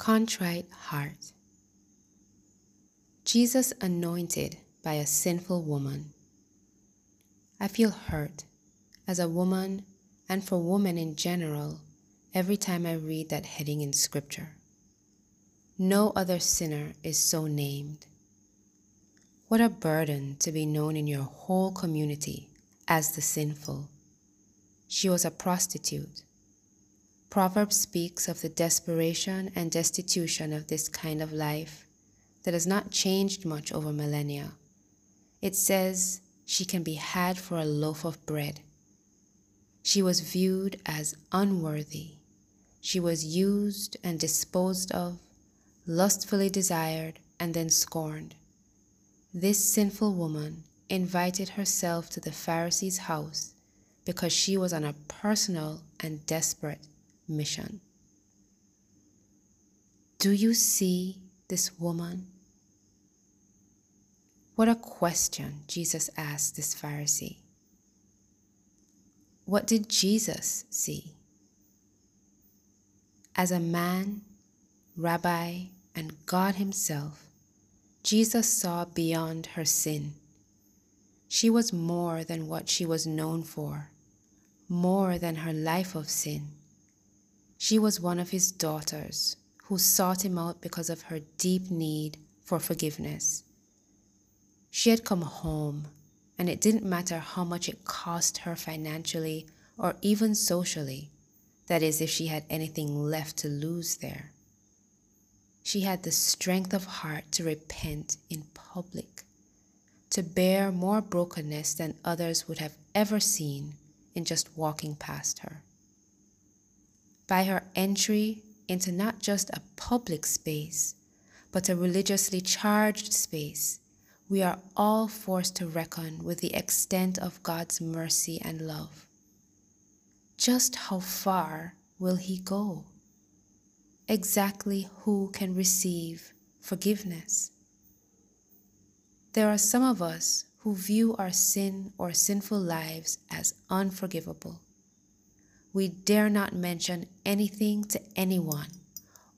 contrite heart. Jesus anointed by a sinful woman. I feel hurt as a woman and for women in general every time I read that heading in Scripture. No other sinner is so named. What a burden to be known in your whole community as the sinful. She was a prostitute. Proverbs speaks of the desperation and destitution of this kind of life that has not changed much over millennia. It says she can be had for a loaf of bread. She was viewed as unworthy. She was used and disposed of, lustfully desired, and then scorned. This sinful woman invited herself to the Pharisee's house because she was on a personal and desperate mission. Do you see this woman? What a question Jesus asked this Pharisee. What did Jesus see? As a man, rabbi, and God himself, Jesus saw beyond her sin. She was more than what she was known for, more than her life of sin. She was one of his daughters who sought him out because of her deep need for forgiveness. She had come home, and it didn't matter how much it cost her financially or even socially, that is, if she had anything left to lose there. She had the strength of heart to repent in public, to bear more brokenness than others would have ever seen in just walking past her. By her entry into not just a public space, but a religiously charged space, we are all forced to reckon with the extent of God's mercy and love. Just how far will He go? Exactly who can receive forgiveness? There are some of us who view our sin or sinful lives as unforgivable. We dare not mention anything to anyone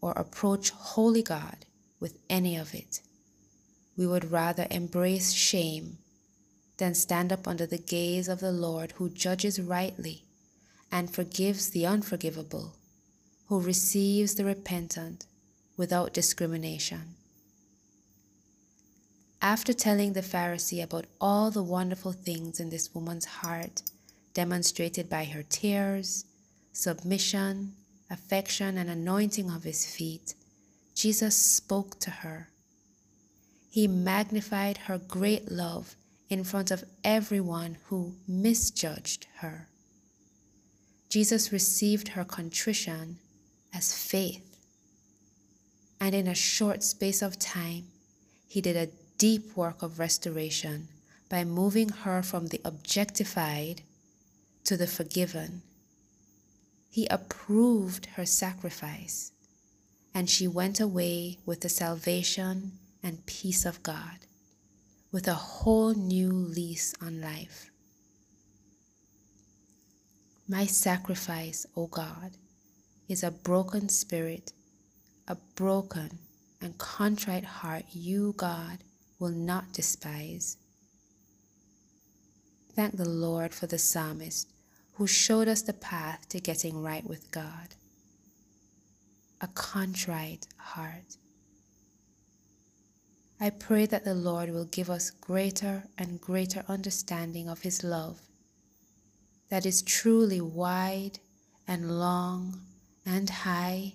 or approach holy God with any of it. We would rather embrace shame than stand up under the gaze of the Lord who judges rightly and forgives the unforgivable, who receives the repentant without discrimination. After telling the Pharisee about all the wonderful things in this woman's heart, demonstrated by her tears, submission, affection, and anointing of his feet, Jesus spoke to her. He magnified her great love in front of everyone who misjudged her. Jesus received her contrition as faith, and in a short space of time, he did a deep work of restoration by moving her from the objectified to the forgiven. He approved her sacrifice, and she went away with the salvation and peace of God, with a whole new lease on life. My sacrifice, O God, is a broken spirit, a broken and contrite heart you, God, will not despise. Thank the Lord for the psalmist who showed us the path to getting right with God. A contrite heart. I pray that the Lord will give us greater and greater understanding of His love that is truly wide and long and high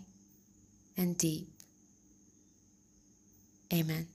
and deep. Amen.